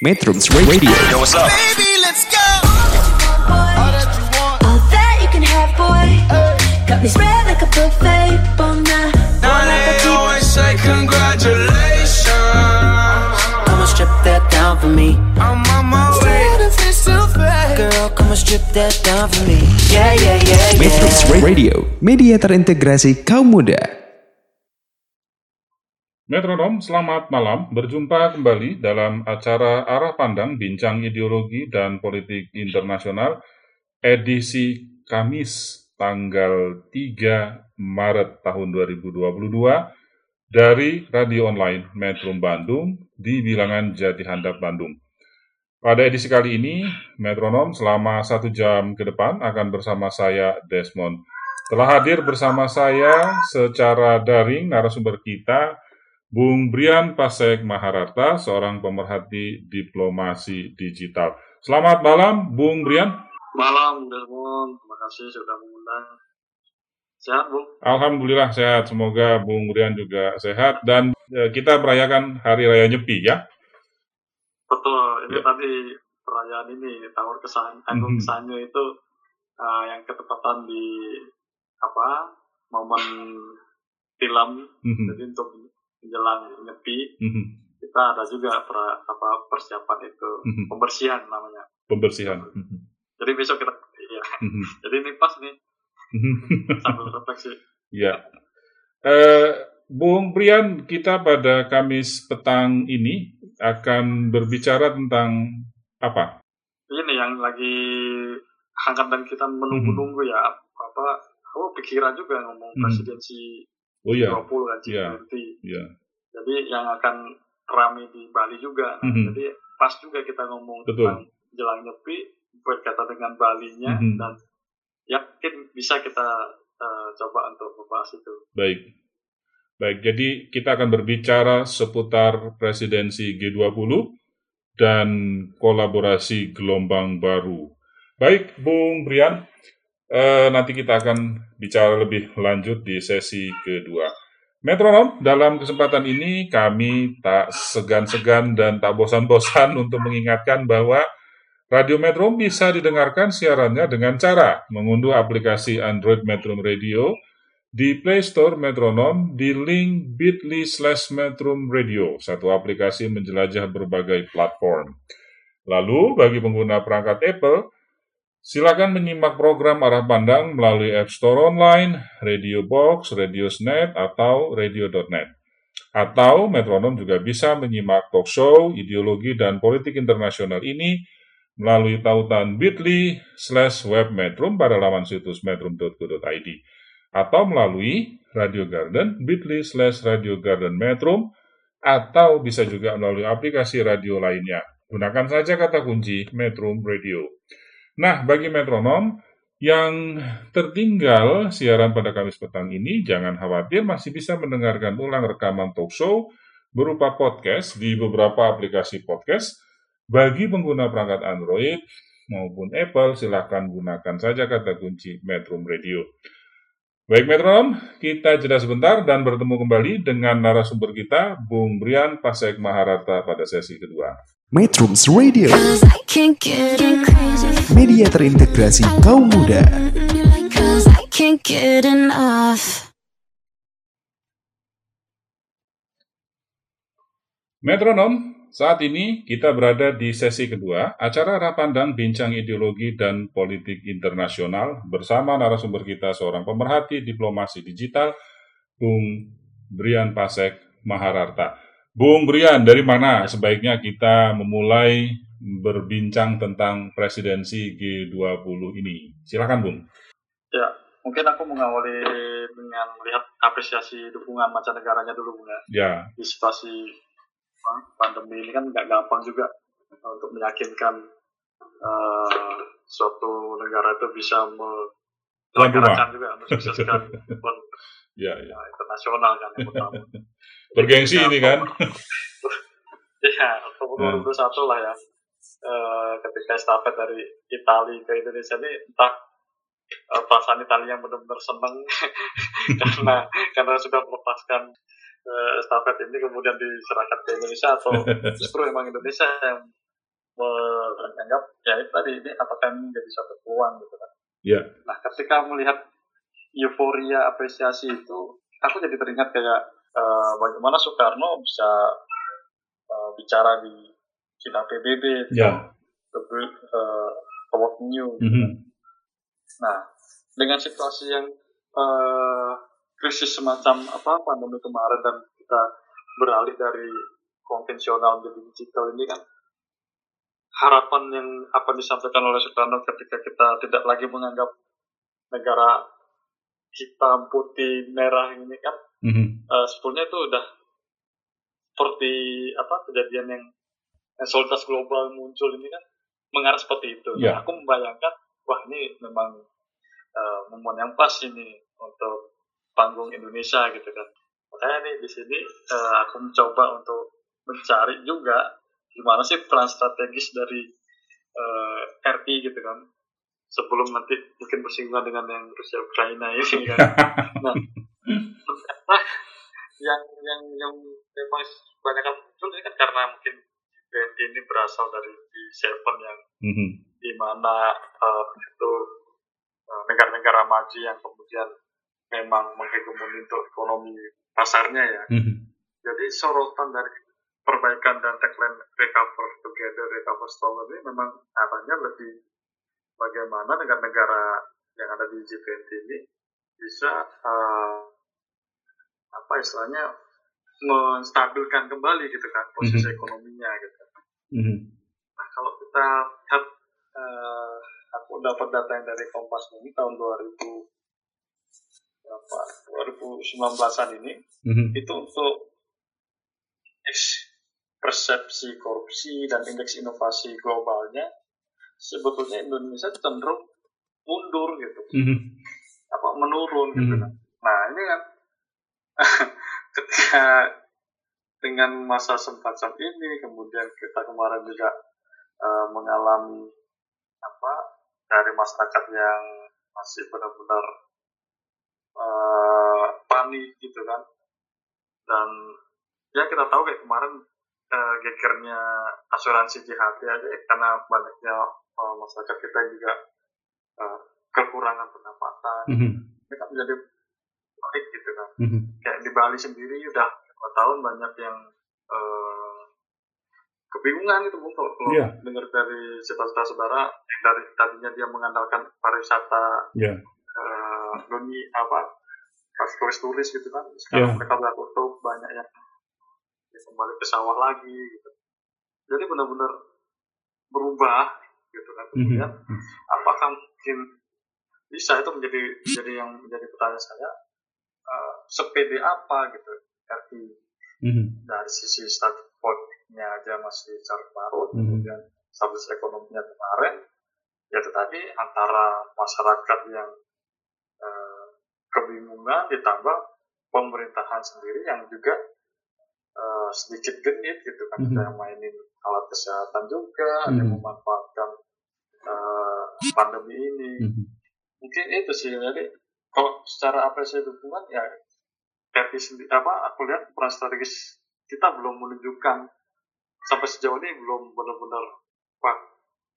Metrums Radio. Yo, what's up? Baby, let's go. All that you want, all that you can have, boy. Got me spread like a buffet, bon night. Now they always say congratulations. Come and strip that down for me. I'm on my way. Girl, come and strip that down for me. Yeah, yeah, yeah, yeah. Metrums Radio, media terintegrasi kaum muda. Metronom, selamat malam. Berjumpa kembali dalam acara Arah Pandang Bincang Ideologi dan Politik Internasional edisi Kamis tanggal 3 Maret tahun 2022 dari radio online Metro Bandung di bilangan Jati Handap Bandung. Pada edisi kali ini, Metronom selama 1 jam ke depan akan bersama saya Desmond. Telah hadir bersama saya secara daring narasumber kita Bung Brian Pasek Maharata, seorang pemerhati diplomasi digital. Selamat malam, Bung Brian. Malam, Desmond. Terima kasih sudah mengundang. Sehat, Bung? Alhamdulillah sehat. Semoga Bung Brian juga sehat. Dan kita merayakan Hari Raya Nyepi, ya? Betul. Ini tadi perayaan ini, tahun kesannya itu yang ketepatan di momen tilam. Jadi untuk menjelang Nyepi, kita ada juga persiapan itu, pembersihan namanya. Pembersihan. Jadi besok kita, ya. Jadi ini pas nih, sambil refleksi. Ya. Bung Brian, kita pada Kamis petang ini akan berbicara tentang apa? Ini yang lagi hangat dan kita menunggu-nunggu ya. Pikiran juga ngomong presidensi. Oh iya. 20 kan, yeah. Yeah. Jadi yang akan ramai di Bali juga. Nah, jadi pas juga kita ngomong tentang jelang Nyepi berkaitan dengan Balinya dan yakin bisa kita coba untuk membahas itu. Baik. Jadi kita akan berbicara seputar presidensi G20 dan kolaborasi gelombang baru. Baik, Bung Brian. Nanti kita akan bicara lebih lanjut di sesi kedua. Metronom, dalam kesempatan ini kami tak segan-segan dan tak bosan-bosan untuk mengingatkan bahwa Radio Metro bisa didengarkan siarannya dengan cara mengunduh aplikasi Android Metro Radio di Play Store Metronom di link bit.ly/metromradio, satu aplikasi menjelajah berbagai platform. Lalu, bagi pengguna perangkat Apple, silakan menyimak program Arah Pandang melalui App Store Online, Radio Box, Radiosnet, atau Radio.net. Atau Metronom juga bisa menyimak talk show, ideologi, dan politik internasional ini melalui tautan bit.ly/webmetrum pada laman situs metrum.co.id atau melalui Radio Garden, bit.ly/radiogardenmetrum atau bisa juga melalui aplikasi radio lainnya. Gunakan saja kata kunci Metrum Radio. Nah, bagi Metronom yang tertinggal siaran pada Kamis petang ini, jangan khawatir, masih bisa mendengarkan ulang rekaman talk show berupa podcast di beberapa aplikasi podcast. Bagi pengguna perangkat Android maupun Apple, silakan gunakan saja kata kunci Metrum Radio. Baik Metronom, kita jeda sebentar dan bertemu kembali dengan narasumber kita, Bung Brian Pasek Maharata pada sesi kedua. Metrums Radio, media terintegrasi kaum muda. Metronom, saat ini kita berada di sesi kedua acara Arah Pandang Bincang Ideologi dan Politik Internasional bersama narasumber kita, seorang pemerhati diplomasi digital, Bung Brian Pasek Maharata. Bung Brian, dari mana sebaiknya kita memulai berbincang tentang presidensi G20 ini? Silakan, Bung. Ya, mungkin aku mengawali dengan melihat apresiasi dukungan mancanegaranya dulu, Bung. Ya. Di situasi pandemi ini kan nggak gampang juga untuk meyakinkan suatu negara itu bisa melaksanakan juga mensukseskan internasional kan yang pertama. Bergengsi ini kan? Iya, nomor 21 lah ya. Ketika estafet dari Italia ke Indonesia ini, entah perasaan Italia yang benar-benar senang karena sudah melepaskan estafet ini kemudian diserahkan ke Indonesia, atau justru memang Indonesia yang menganggap ya itu tadi, ini apakah ini menjadi suatu peluang gitu kan. Yeah. Nah ketika melihat euforia apresiasi itu, aku jadi teringat kayak bagaimana Soekarno bisa bicara di Sidang PBB itu, award new. Mm-hmm. Nah dengan situasi yang krisis semacam apa pandemi kemarin dan kita beralih dari konvensional menjadi digital ini kan, harapan yang apa disampaikan oleh Soekarno ketika kita tidak lagi menganggap negara hitam, putih, merah ini kan, sebetulnya itu udah seperti apa kejadian yang solidaritas global muncul ini kan, mengarah seperti itu. Yeah. Nah, aku membayangkan, wah ini memang momen yang pas ini untuk panggung Indonesia gitu kan. Makanya nih di sini aku mencoba untuk mencari juga gimana sih peran strategis dari RT gitu kan, sebelum nanti mungkin bersinggungan dengan yang Rusia Ukraina ini kan. Nah, ternyata yang memang banyak muncul ini kan karena mungkin G20 ini berasal dari G7 yang di mana itu negara-negara maju yang kemudian memang menghegemoni untuk ekonomi pasarnya ya. Jadi sorotan dari perbaikan dan tagline recover together, recover stronger ini memang arahnya lebih bagaimana negara-negara yang ada di G20 ini bisa apa istilahnya menstabilkan kembali gitu kan posisi ekonominya gitu. Nah kalau kita lihat, aku dapat data yang dari Kompas ini tahun 2019-an ini, itu untuk persepsi korupsi dan indeks inovasi globalnya sebetulnya Indonesia cenderung mundur gitu, apa menurun gitu. Nah ini kan ketika dengan masa semacam ini, kemudian kita kemarin juga mengalami apa dari masyarakat yang masih benar-benar panik gitu kan, dan ya kita tahu kayak kemarin gegernya asuransi JHT aja ya, karena banyaknya masyarakat kita juga kekurangan pendapatan, mereka menjadi panik gitu kan. Kayak di Bali sendiri udah 2 tahun banyak yang kebingungan gitu Bung, kalau dengar dari cerita-cerita saudara dari tadinya dia mengandalkan pariwisata dunia apa turis gitu kan, sekarang mereka berlaku tuh banyak yang kembali ke sawah lagi gitu. Jadi benar-benar berubah gitu kan. Kemudian apakah mungkin bisa itu menjadi yang menjadi pertanyaan saya, sepede apa gitu RI dari sisi status politiknya aja masih carut-marut, kemudian status ekonominya kemarin ya tetapi antara masyarakat yang kebingungan ditambah pemerintahan sendiri yang juga sedikit genit gitu kan. Ada yang mainin alat kesehatan juga, ada yang memanfaatkan pandemi ini. Mungkin itu sih. Jadi kalau secara apresiasi dukungan ya RT sendiri apa aku lihat peran strategis kita belum menunjukkan sampai sejauh ini, belum benar-benar wah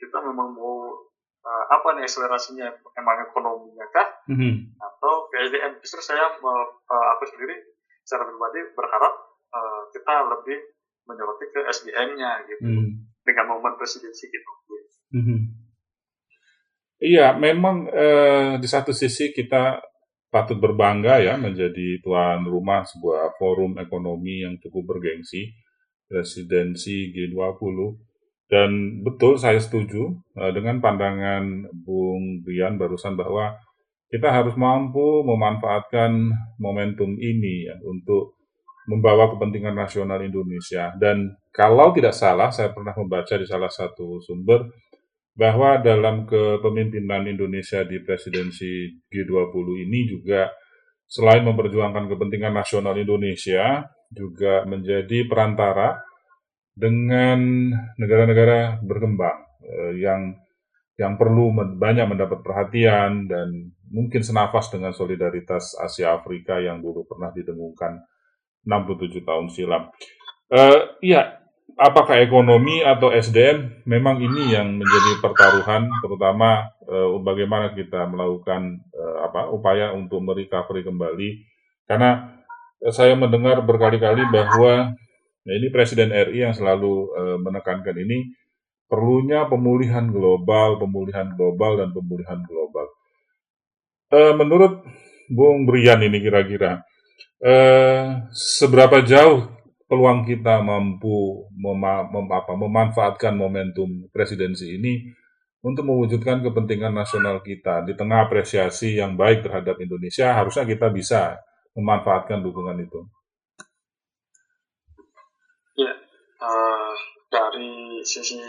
kita memang mau apa nih akselerasinya, emang ekonominya kah atau PSDM. Justru saya aku sendiri secara pribadi berharap kita lebih menyoroti ke SDM-nya gitu, dengan momen presidensi gitu. Iya, memang di satu sisi kita patut berbangga ya menjadi tuan rumah sebuah forum ekonomi yang cukup bergengsi, presidensi G20. Dan betul saya setuju dengan pandangan Bung Brian barusan bahwa kita harus mampu memanfaatkan momentum ini ya untuk membawa kepentingan nasional Indonesia. Dan kalau tidak salah, saya pernah membaca di salah satu sumber bahwa dalam kepemimpinan Indonesia di presidensi G20 ini juga selain memperjuangkan kepentingan nasional Indonesia, juga menjadi perantara dengan negara-negara berkembang yang perlu banyak mendapat perhatian dan mungkin senafas dengan solidaritas Asia Afrika yang dulu pernah didengungkan 67 tahun silam. Iya, apakah ekonomi atau SDM memang ini yang menjadi pertaruhan, terutama bagaimana kita melakukan upaya untuk merecovery kembali. Karena saya mendengar berkali-kali bahwa ini Presiden RI yang selalu menekankan ini perlunya pemulihan global. Menurut Bung Brian ini kira-kira seberapa jauh peluang kita mampu memanfaatkan momentum presidensi ini untuk mewujudkan kepentingan nasional kita di tengah apresiasi yang baik terhadap Indonesia, harusnya kita bisa memanfaatkan dukungan itu. Ya, dari sisi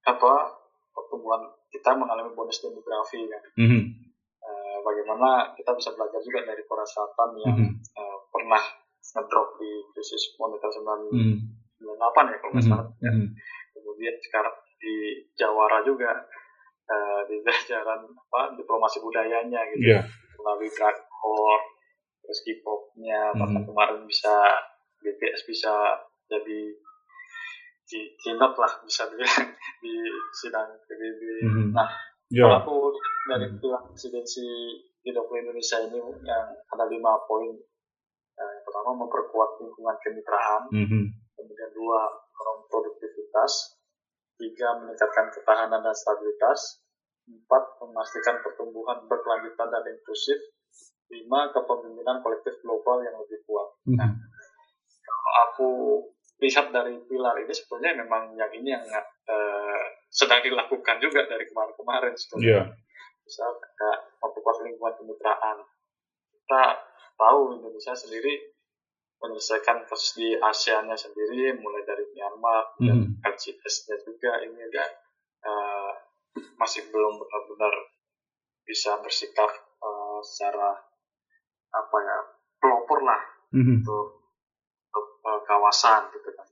pertumbuhan kita mengalami bonus demografi kan. Mm-hmm. Bagaimana kita bisa belajar juga dari Korea Selatan yang pernah ngedrop di krisis moneter 98 ya kalau nggak salah. Kemudian sekarang di Jawara juga di jajaran diplomasi budayanya gitu, melalui drakor, terus K-popnya, bahkan kemarin bisa BTS bisa jadi keynote lah bisa dibilang di sidang PBB. Nah, kalau aku dari presidensi G20 Indonesia ini yang ada 5 poin. Pertama, memperkuat lingkungan kemitraan, kemudian 2, mendorong produktivitas, 3, meningkatkan ketahanan dan stabilitas, 4, memastikan pertumbuhan berkelanjutan dan inklusif, 5, kepemimpinan kolektif global yang lebih kuat. Nah, kalau aku lihat dari pilar ini sebetulnya memang yang ini yang sedang dilakukan juga dari kemarin-kemarin sebetulnya. Misal memperkuat lingkungan kemitraan, kita tahu Indonesia sendiri menyelesaikan kasus di ASEAN-nya sendiri, mulai dari Myanmar dan KCS-nya juga ini agak masih belum benar-benar bisa bersikap secara pelopor lah untuk kawasan gitu kan.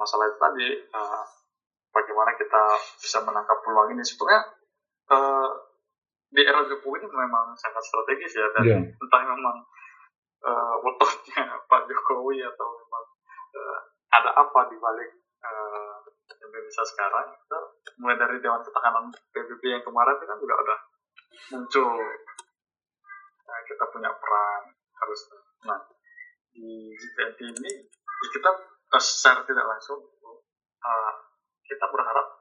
Masalah itu tadi bagaimana kita bisa menangkap peluang ini sebetulnya. Di era Jokowi ini memang sangat strategis ya, dan entah memang wototnya Pak Jokowi atau memang ada apa di balik Indonesia sekarang. Kita mulai dari Dewan Ketahanan PBB yang kemarin itu kan juga udah muncul, nah, kita punya peran harus. Nah, di G20 ini kita secara tidak langsung kita berharap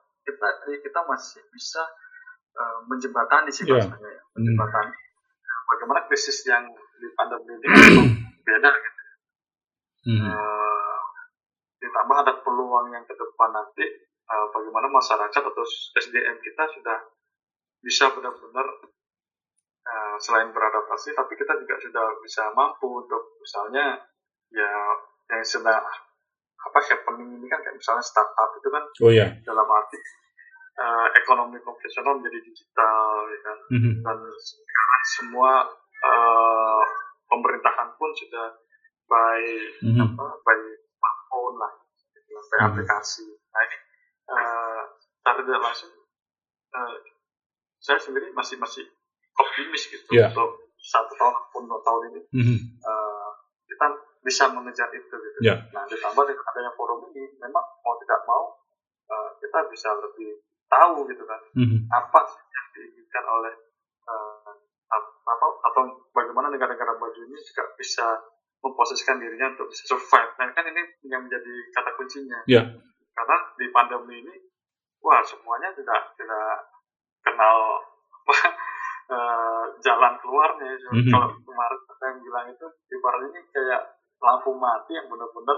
kita masih bisa menjembatani sih maksudnya ya, menjembatani bagaimana krisis yang di pandemi ini beda gitu. Ditambah ada peluang yang ke depan nanti bagaimana masyarakat atau SDM kita sudah bisa benar-benar selain beradaptasi, tapi kita juga sudah bisa mampu untuk misalnya ya yang sedang happening ini kan kayak misalnya startup itu kan dalam arti ekonomi konvensional menjadi digital, ya kan? Dan semua pemerintahan pun sudah by smartphone lah, by aplikasi. Nah, secara tidak langsung, saya sendiri masih optimis gitu untuk 1 tahun ataupun 2 tahun ini kita bisa mengejar itu gitu. Nah, ditambah dengan adanya forum ini, memang mau tidak mau kita bisa lebih tahu gitu kan apa yang diinginkan oleh atau bagaimana negara-negara maju ini juga bisa memposisikan dirinya untuk bisa survive. Nah, kan ini yang menjadi kata kuncinya. Karena di pandemi ini semuanya tidak kenal jalan keluarnya. Kalau kemarin saya yang bilang itu ibaratnya ini kayak lampu mati yang benar-benar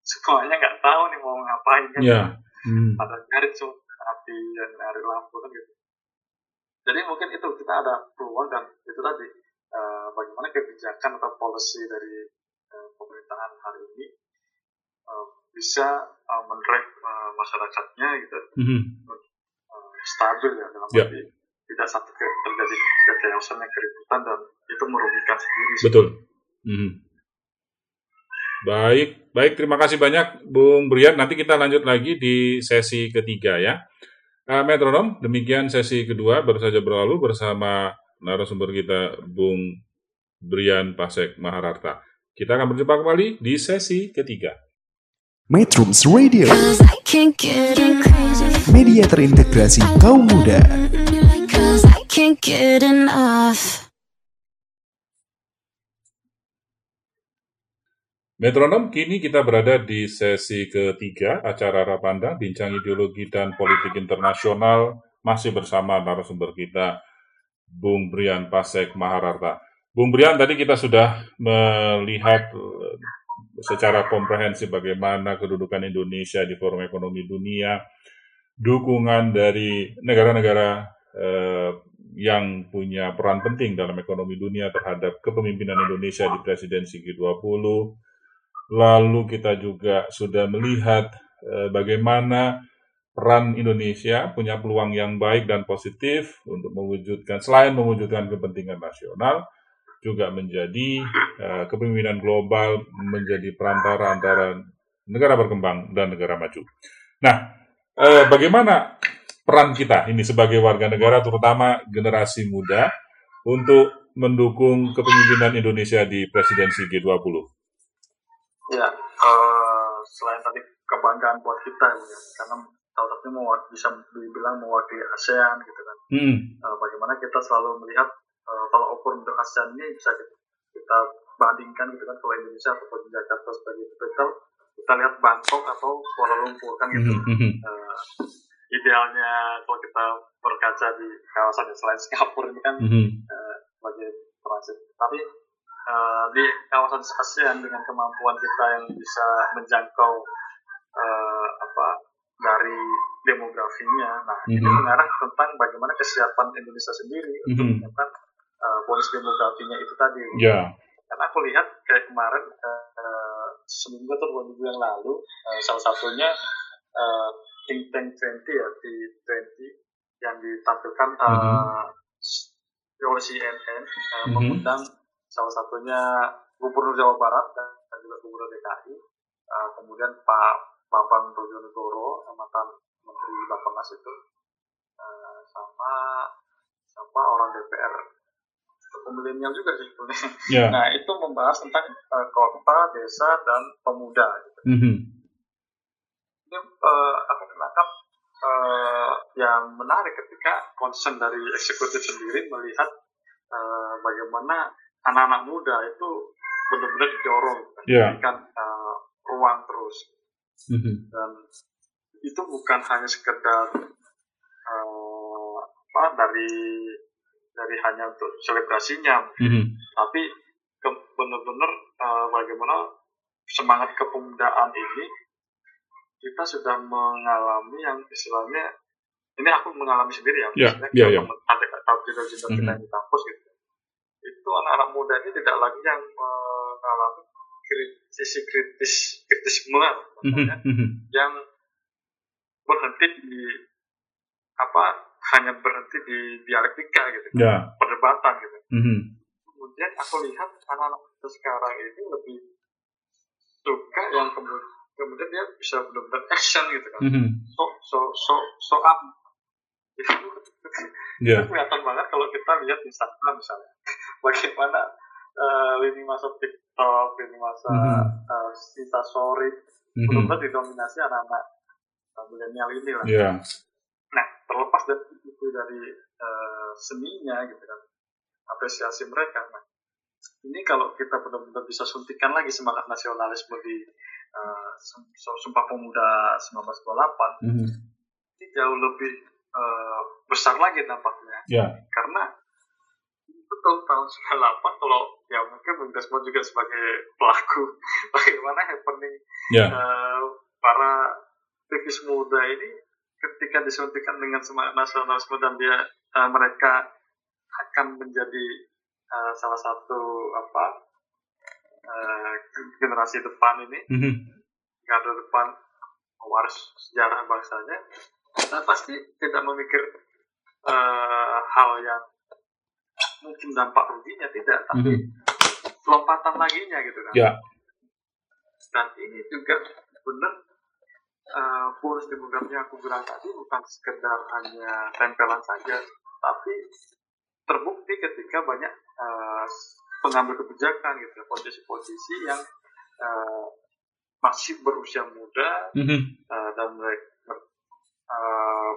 semuanya nggak tahu nih mau ngapain kan. Ada nyari api dan nyari lampu kan gitu. Jadi mungkin itu kita ada peluang, dan itu tadi bagaimana kebijakan atau policy dari pemerintahan hari ini bisa mendrag masyarakatnya gitu, stabil ya dalam arti tidak sampai terjadi kekacauan dan keributan dan itu merugikan sendiri. Betul. Baik, terima kasih banyak Bung Brian. Nanti kita lanjut lagi di sesi ketiga ya. Metronom, demikian sesi kedua baru saja berlalu bersama narasumber kita Bung Brian Pasek Maharata. Kita akan berjumpa kembali di sesi ketiga. Metrums Radio, media terintegrasi kaum muda. Metronom, kini kita berada di sesi ketiga acara Rapandang, bincang ideologi dan politik internasional, masih bersama narasumber kita, Bung Brian Pasek Maharata. Bung Brian, tadi kita sudah melihat secara komprehensif bagaimana kedudukan Indonesia di forum ekonomi dunia, dukungan dari negara-negara yang punya peran penting dalam ekonomi dunia terhadap kepemimpinan Indonesia di presidensi G20. Lalu kita juga sudah melihat bagaimana peran Indonesia punya peluang yang baik dan positif untuk mewujudkan, selain mewujudkan kepentingan nasional, juga menjadi kepemimpinan global, menjadi perantara antara negara berkembang dan negara maju. Nah, bagaimana peran kita ini sebagai warga negara, terutama generasi muda, untuk mendukung kepemimpinan Indonesia di presidensi G20? Ya, selain tadi kebanggaan buat kita, ya, karena salah satunya bisa dibilang mewakili ASEAN, gitu kan. Bagaimana kita selalu melihat kalau ukur untuk ASEAN ini bisa kita bandingkan gitu kan, kalau Indonesia atau Jakarta sebagai epicenter, kita lihat Bangkok atau Kuala Lumpur kan gitu. Idealnya kalau kita berkaca di kawasannya selain Singapura ini kan sebagai transit, tapi di kawasan ASEAN dengan kemampuan kita yang bisa menjangkau dari demografinya, nah ini mengarah tentang bagaimana kesiapan Indonesia sendiri untuk menyiapkan bonus demografinya itu tadi. Karena aku lihat kayak kemarin seminggu atau 2 minggu yang lalu salah satunya Think Tank Twenty ya, T20 yang ditampilkan oleh CNN mengundang salah satunya Gubernur Jawa Barat dan juga Gubernur DKI, kemudian Pak Bambang Yonegoro, mantan Menteri Bapenas itu, sama orang DPR milenial juga sih. Nah, itu membahas tentang kota, desa, dan pemuda. Gitu. Ini aku menangkap yang menarik ketika concern dari eksekutif sendiri melihat bagaimana anak-anak muda itu benar-benar didorong, diberikan ruang terus. Dan itu bukan hanya sekedar dari hanya untuk selebrasinya, tapi benar-benar bagaimana semangat kepemudaan ini kita sudah mengalami yang istilahnya ini aku mengalami sendiri ya, ada tampil di kampus gitu, itu anak-anak muda ini tidak lagi yang mengalami sisi kritisme makanya, yang berhenti di hanya berhenti di dialektika gitu, perdebatan gitu. Kemudian aku lihat anak-anak muda sekarang ini lebih suka yang kemudian dia bisa benar-benar action gitu kan, so up itu. Kelihatan banget kalau kita lihat Instagram misalnya bagaimana lini masa TikTok, lini masa Instastory, benar-benar didominasi anak-anak milenial ini lah. Nah, terlepas dari seninya gitu kan, apresiasi mereka. Nah, ini kalau kita benar-benar bisa suntikan lagi semangat nasionalisme di Sumpah Pemuda 1948, ini jauh lebih besar lagi nampaknya. Karena betul tahun 98 kalau ya mungkin Bung Desmond juga sebagai pelaku bagaimana happening para aktivis muda ini ketika disuntikan dengan semangat nasionalisme dan dia mereka akan menjadi salah satu generasi depan ini, garda depan pewaris sejarah bangsanya, dan pasti tidak memikir hal yang mungkin dampak ruginya, tidak, tapi lompatan laginya gitu kan. Dan ini juga benar. Bonus demografi yang aku bilang tadi bukan sekedar hanya tempelan saja, tapi terbukti ketika banyak pengambil kebijakan gitu, posisi-posisi yang masih berusia muda, dan mereka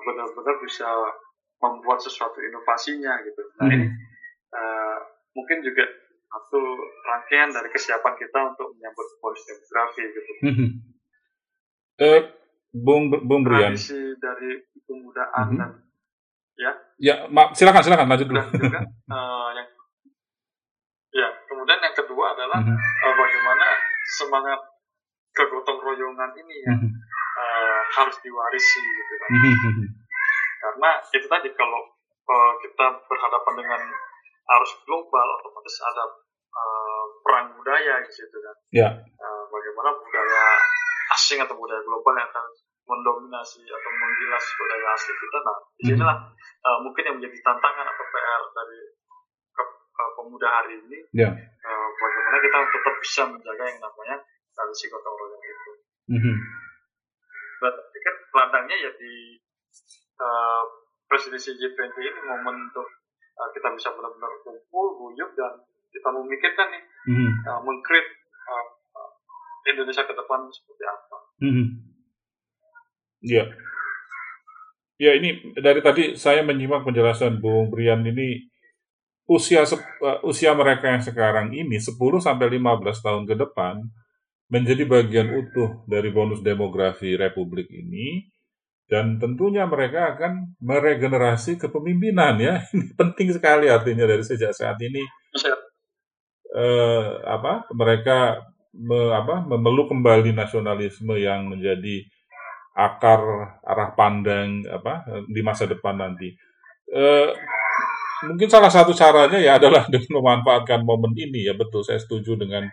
benar-benar bisa membuat sesuatu inovasinya gitu. Nah ini mungkin juga satu rangkaian dari kesiapan kita untuk menyambut bonus demografi gitu. Bung Brian. Tradisi dari kepemudaan dan ya, silakan lanjut dulu. Juga, kemudian yang kedua adalah bagaimana semangat kegotong royongan ini ya harus diwarisi gitu kan. Karena itu tadi kalau kita berhadapan dengan arus global, otomatis ada perang budaya gitu kan. Bagaimana budaya asing atau budaya global yang akan mendominasi atau menggilas budaya asli kita. Nah, disinilah mungkin yang menjadi tantangan atau PR dari pemuda hari ini. Bagaimana kita tetap bisa menjaga yang namanya tradisi gotong royong itu. Berarti kan pelandangnya ya di presidensi G20 ini momen untuk kita bisa benar-benar kumpul, guyup, dan kita memikirkan nih meng-create Indonesia ke depan seperti apa. Ya, ini dari tadi saya menyimak penjelasan Bung Brian ini, usia mereka yang sekarang ini 10 sampai 15 tahun ke depan menjadi bagian utuh dari bonus demografi Republik ini, dan tentunya mereka akan meregenerasi kepemimpinan ya. Ini penting sekali artinya dari sejak saat ini mereka memeluk kembali nasionalisme yang menjadi akar arah pandang di masa depan nanti. Mungkin salah satu caranya ya adalah dengan memanfaatkan momen ini ya, betul saya setuju dengan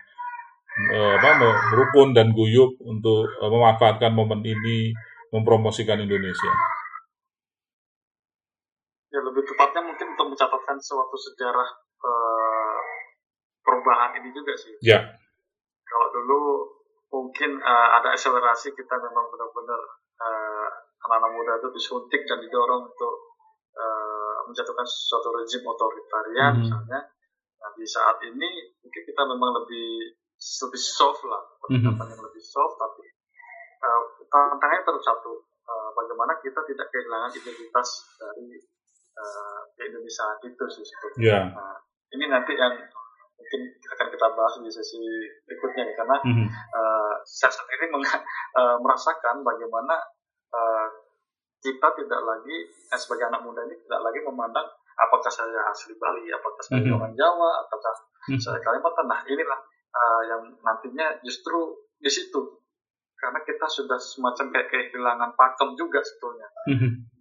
rukun dan guyup untuk memanfaatkan momen ini mempromosikan Indonesia. Ya lebih tepatnya mungkin untuk mencatatkan suatu sejarah perubahan ini juga sih. Ya. Kalau dulu mungkin ada akselerasi, kita memang benar-benar anak-anak muda itu disuntik dan didorong untuk menjatuhkan sesuatu rezim otoritarian misalnya. Nah, di saat ini mungkin kita memang lebih soft lah, pendekatan yang lebih soft, tapi tantangannya terus satu, bagaimana kita tidak kehilangan identitas dari keindonesiaan itu sih sebetulnya. Nah, ini nanti yang mungkin akan kita bahas di sesi berikutnya nih, karena saya sendiri merasakan bagaimana kita tidak lagi sebagai anak muda ini tidak lagi memandang apakah saya asli Bali, apakah saya orang Jawa, apakah saya Kalimantan. Nah inilah yang nantinya justru di situ, karena kita sudah semacam kayak kehilangan pakem juga sebetulnya.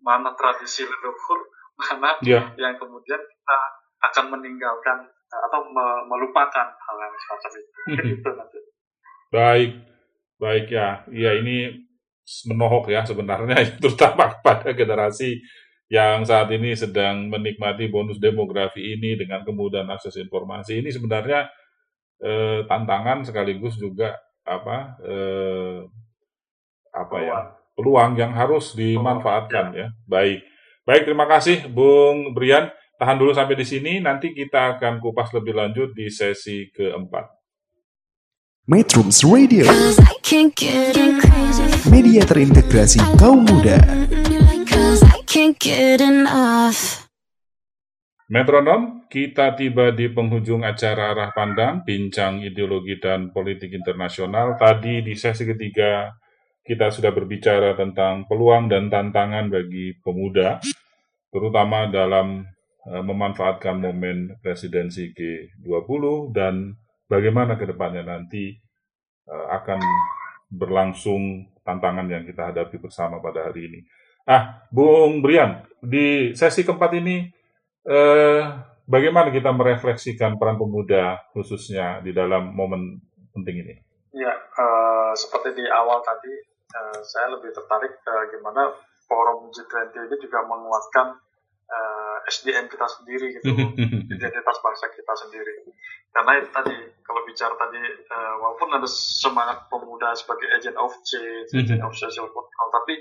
Mana tradisi leluhur, mana yang kemudian kita akan meninggalkan atau melupakan hal yang semacam itu. Itu nanti. Baik ya. Ya ini menohok ya sebenarnya, terutama kepada generasi yang saat ini sedang menikmati bonus demografi ini dengan kemudahan akses informasi. Ini sebenarnya tantangan sekaligus juga peluang yang harus dimanfaatkan ya. Baik, terima kasih Bung Brian. Tahan dulu sampai di sini, nanti kita akan kupas lebih lanjut di sesi keempat. Metrums Radio, media terintegrasi kaum muda. Metronom, kita tiba di penghujung acara Arah Pandang, Bincang Ideologi dan Politik Internasional. Tadi di sesi ketiga kita sudah berbicara tentang peluang dan tantangan bagi pemuda, terutama dalam memanfaatkan momen presidensi G20 dan bagaimana ke depannya nanti akan berlangsung tantangan yang kita hadapi bersama pada hari ini. Bung Brian, di sesi keempat ini bagaimana kita merefleksikan peran pemuda khususnya di dalam momen penting ini? Ya, seperti di awal tadi, saya lebih tertarik gimana forum G20 ini juga menguatkan SDM kita sendiri gitu, identitas bangsa kita sendiri. Karena itu tadi kalau bicara tadi walaupun ada semangat pemuda sebagai agent of change, agent of social control, tapi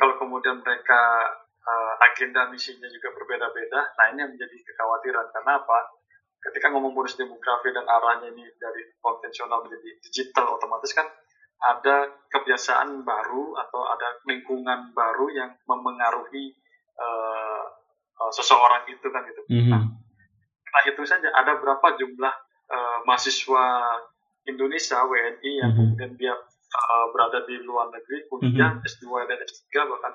kalau kemudian mereka agenda misinya juga berbeda-beda, nah ini yang menjadi kekhawatiran. Karena apa? Ketika ngomong bonus demografi dan arahnya ini dari konvensional menjadi digital, otomatis kan ada kebiasaan baru atau ada lingkungan baru yang memengaruhi seseorang itu kan gitu. Mm-hmm. Nah itu saja ada berapa jumlah mahasiswa Indonesia WNI yang mm-hmm. kemudian dia berada di luar negeri, kemudian mm-hmm. S2 dan S3 bahkan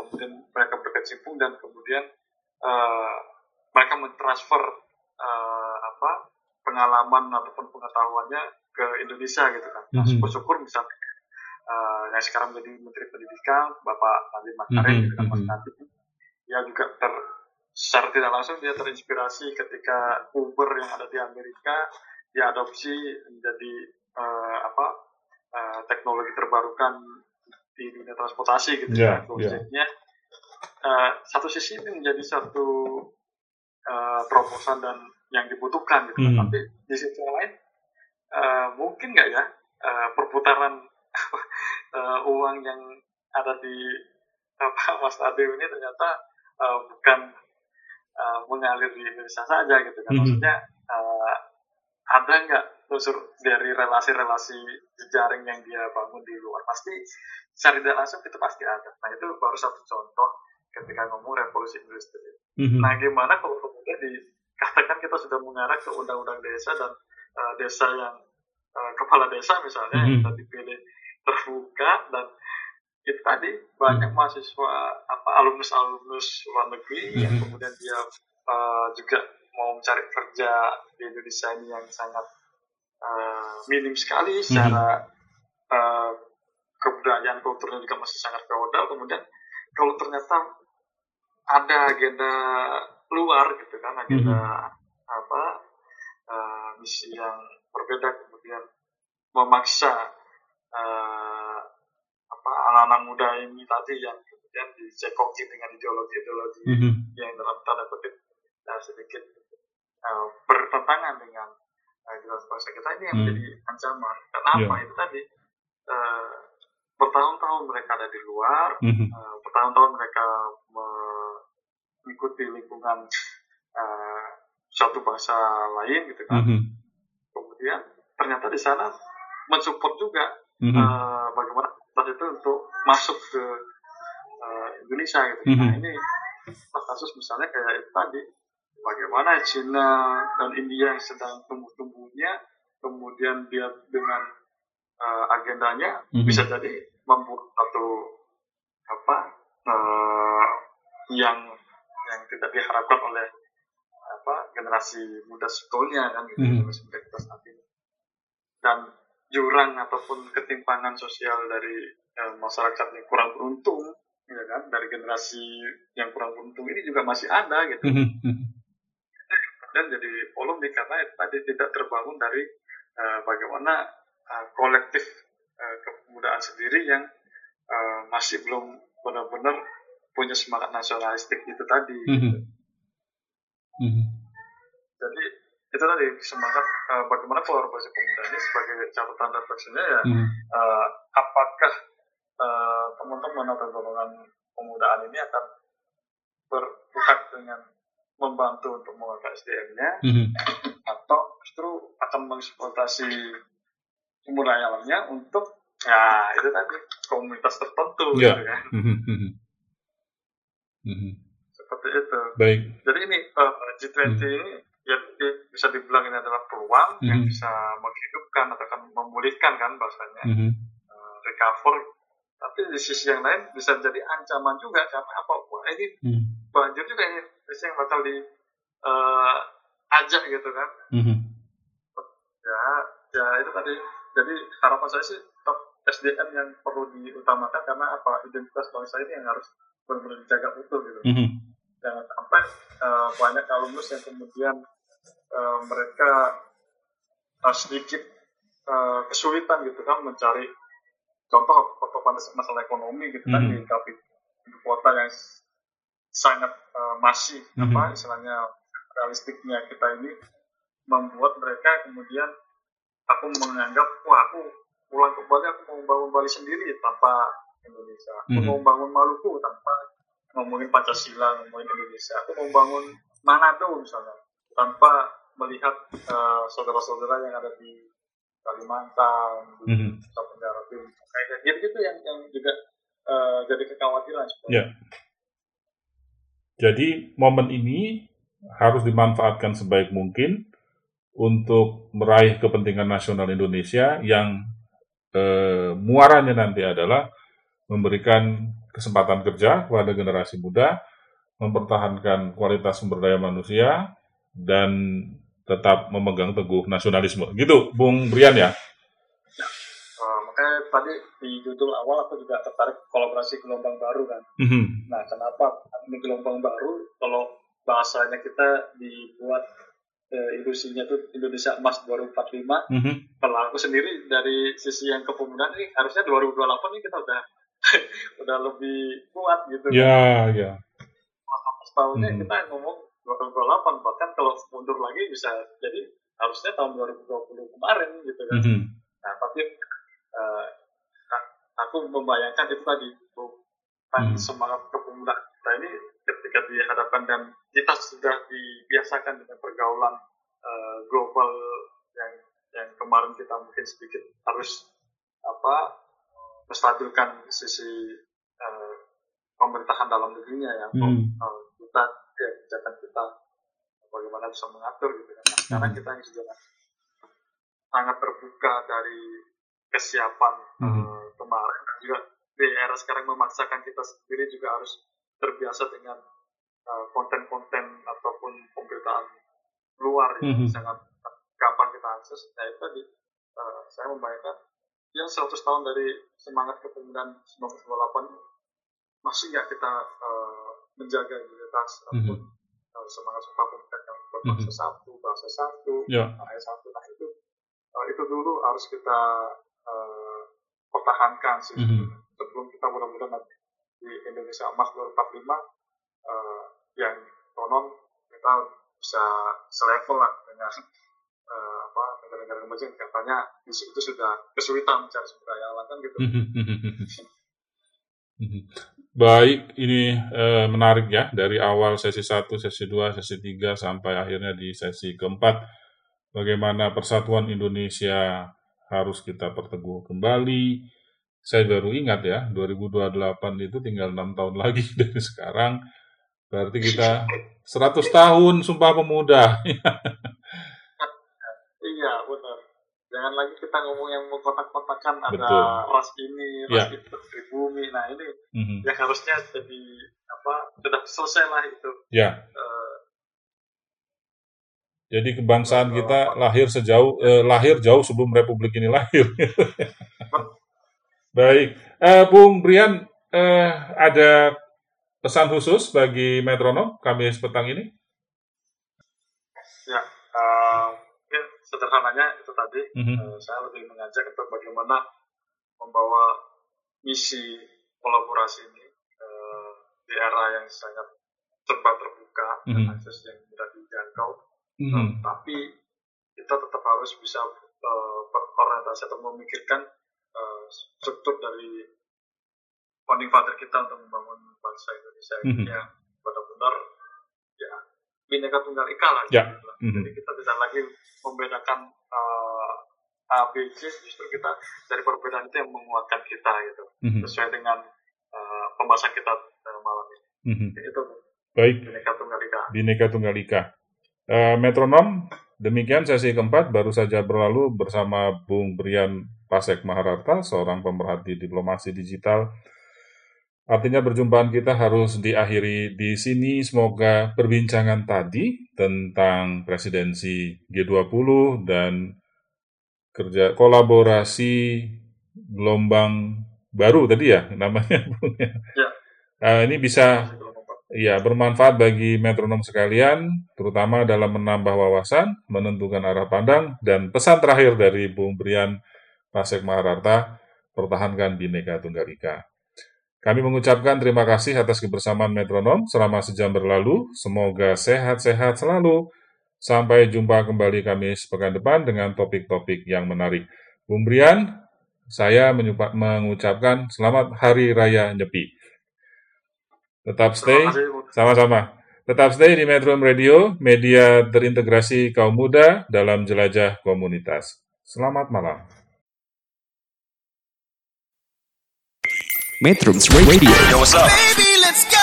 kemudian mereka berkecimpung dan kemudian mereka mentransfer pengalaman ataupun pengetahuannya ke Indonesia gitu kan. Nah, syukur-syukur misalnya yang sekarang menjadi Menteri Pendidikan Bapak Nadiem Makarim gitu kan, Mas Nadiem, dia juga secara tidak langsung dia terinspirasi ketika Uber yang ada di Amerika dia adopsi menjadi teknologi terbarukan di dunia transportasi gitu ya. Konsepnya satu sisi ini menjadi satu terobosan dan yang dibutuhkan gitu, tapi di sisi lain mungkin nggak ya perputaran uang yang ada di Mas Ade ini ternyata bukan mengalir di Indonesia saja gitu kan, maksudnya ada nggak unsur dari relasi-relasi jejaring yang dia bangun di luar, pasti secara tidak langsung itu pasti ada. Nah itu baru satu contoh ketika ngomong revolusi industri. Nah gimana kalau kemudian dikatakan kita sudah mengarah ke undang-undang desa dan desa yang kepala desa misalnya yang dipilih terbuka, dan itu tadi banyak mahasiswa alumnus luar negeri yang kemudian dia juga mau mencari kerja di Indonesia ini yang sangat minim sekali secara kebudayaan kulturnya juga masih sangat feodal. Kemudian kalau ternyata ada agenda luar gitu kan, agenda misi yang berbeda, kemudian memaksa anak-anak muda ini tadi yang kemudian dicekokin dengan ideologi-ideologi yang dalam tanda kutip sedikit bertentangan dengan ideologi bangsa kita ini yang menjadi ancaman. Kenapa? Itu tadi bertahun-tahun mereka ada di luar, bertahun-tahun mereka mengikuti lingkungan suatu bahasa lain gitu kan. Kemudian ternyata di sana mensupport juga bagaimana tadi itu untuk masuk ke Indonesia gitu. Nah ini kasus misalnya kayak itu tadi, bagaimana China dan India yang sedang tumbuh-tumbuhnya, kemudian dia dengan agendanya bisa jadi membuat satu yang tidak diharapkan oleh generasi muda sebetulnya kan gitu, kita saat ini. Dan jurang ataupun ketimpangan sosial dari masyarakat yang kurang beruntung ya kan, dari generasi yang kurang beruntung ini juga masih ada gitu. Dan jadi polemik karena tadi tidak terbangun dari bagaimana kolektif kepemudaan sendiri yang masih belum benar-benar punya semangat nasionalistik itu tadi gitu. Jadi itu tadi semangat bagaimana kolaborasi pemuda ini sebagai catatan refleksinya ya, apakah teman-teman atau golongan pemudaan ini akan berpihak dengan membantu untuk mengangkat SDM-nya atau justru akan mengeksploitasi pemuda alamnya untuk ya itu tadi komunitas tertentu gitu kan. Seperti itu. Baik. Jadi ini G20 ini ya bisa dibilang ini adalah peluang yang bisa menghidupkan atau kan memulihkan kan bahasanya, recover. Tapi di sisi yang lain bisa jadi ancaman juga karena apapun ini banjir juga ini sisi yang bakal di ajak gitu kan. Ya itu tadi. Jadi harapan saya sih tetap SDM yang perlu diutamakan karena identitas bangsa ini yang harus benar-benar dijaga utuh gitu. Jangan sampai banyak alumnus yang kemudian mereka sedikit kesulitan gitu kan mencari contoh masalah ekonomi gitu kan di kota yang sangat masih istilahnya realistiknya kita ini membuat mereka kemudian aku menganggap aku pulang ke Bali, aku mau bangun Bali sendiri tanpa Indonesia, aku mau bangun Maluku tanpa ngomongin Pancasila, ngomongin Indonesia, aku mau bangun Manado misalnya tanpa melihat saudara-saudara yang ada di Kalimantan, di Nusa Tenggara gitu yang juga jadi kekhawatiran. Ya. Jadi momen ini harus dimanfaatkan sebaik mungkin untuk meraih kepentingan nasional Indonesia yang muaranya nanti adalah memberikan kesempatan kerja kepada generasi muda, mempertahankan kualitas sumber daya manusia, dan tetap memegang teguh nasionalisme. Gitu, Bung Brian ya? Nah, makanya tadi di judul awal aku juga tertarik kolaborasi gelombang baru kan. Mm-hmm. Nah, kenapa ini gelombang baru kalau bahasanya kita dibuat ilusinya itu Indonesia Emas 2045. Mm-hmm. Kalau aku sendiri dari sisi yang kepemudaan ini harusnya 2028 ini kita udah udah lebih kuat gitu. Ya, kan? Ya. Pas tahunnya kita ngomong 2028, bahkan kalau mundur lagi bisa jadi harusnya tahun 2020 kemarin gitu kan. Mm-hmm. Nah, tapi aku membayangkan itu tadi semangat kepemudaan kita ini ketika dihadapkan dan kita sudah dibiasakan dengan pergaulan global yang kemarin kita mungkin sedikit harus menstabilkan sisi pemerintahan dalam negerinya ya, kita kebijakan kita bagaimana bisa mengatur gitu kan. Sekarang kita yang sudah sangat terbuka dari kesiapan kemarin juga di era sekarang memaksakan kita sendiri juga harus terbiasa dengan konten-konten ataupun pemberitaan luar yang sangat gampang kita akses. Nah itu tadi saya membayangkan yang 100 tahun dari semangat kepemudaan 1928 masih nggak kita menjaga identitas ataupun semangat Sumpah Pemuda yang berbahasa satu, bahasa satu, ayat satu. Nah itu dulu harus kita pertahankan sih sebelum kita mudah-mudahan nanti di Indonesia Emas 2045 yang konon kita bisa selevel lah dengan negara-negara kemajuan katanya itu sudah kesulitan mencari sumber daya alam kan gitu. Baik, ini menarik ya dari awal sesi 1, sesi 2, sesi 3 sampai akhirnya di sesi keempat bagaimana persatuan Indonesia harus kita perteguh kembali. Saya baru ingat ya 2028 itu tinggal 6 tahun lagi dari sekarang. Berarti kita 100 tahun Sumpah Pemuda. Iya, benar. Jangan lagi kita ngomong yang mengkotak-kotakan ada ras ini, ras itu, pribumi. Nah, ini yang harusnya jadi sudah selesai lah itu. Ya. Jadi kebangsaan kita lahir jauh sebelum Republik ini lahir. Baik. Bung Brian, ada pesan khusus bagi Metronom Kamis petang ini? Ya, sederhananya itu tadi saya lebih mengajak untuk bagaimana membawa misi kolaborasi ini di era yang sangat serba terbuka dan akses yang mudah dijangkau, tapi kita tetap harus bisa berorientasi atau memikirkan struktur dari founding father kita untuk membangun bangsa Indonesia ini yang benar-benar ya Bineka Tunggal Ika lah. Ya. Gitu. Jadi kita tidak lagi membedakan A, B, C, justru kita dari perbedaan itu yang menguatkan kita gitu. Sesuai dengan pembahasan kita malam ini. Itu baik. Bineka Tunggal Ika. Bineka Tunggal Ika. Metronom, demikian sesi keempat baru saja berlalu bersama Bung Brian Pasek Maharata, seorang pemerhati diplomasi digital. Artinya perjumpaan kita harus diakhiri di sini. Semoga perbincangan tadi tentang presidensi G20 dan kerja kolaborasi gelombang baru tadi ya namanya. Ya. Ini bisa bermanfaat bagi Metronom sekalian, terutama dalam menambah wawasan, menentukan arah pandang, dan pesan terakhir dari Bung Brian Pasek Maharata, pertahankan Bineka Tunggal Ika. Kami mengucapkan terima kasih atas kebersamaan Metronom selama sejam berlalu. Semoga sehat-sehat selalu. Sampai jumpa kembali Kamis pekan depan dengan topik-topik yang menarik. Bung Brian, saya mengucapkan selamat Hari Raya Nyepi. Tetap stay, sama-sama. Tetap stay di Metro Radio, media terintegrasi kaum muda dalam jelajah komunitas. Selamat malam. Metrums Radio. Yo, what's up? Baby, let's go.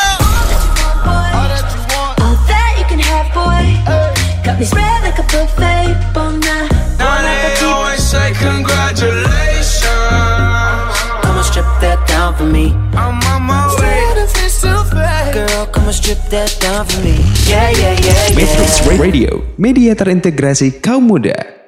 All that you can have, boy. Got me spread like a buffet. Now they always say congratulations. Come and strip that down for me. I'm on my way. Girl, come and strip that down for me. Yeah, yeah, yeah, yeah. Metrums Radio, media terintegrasi kaum muda.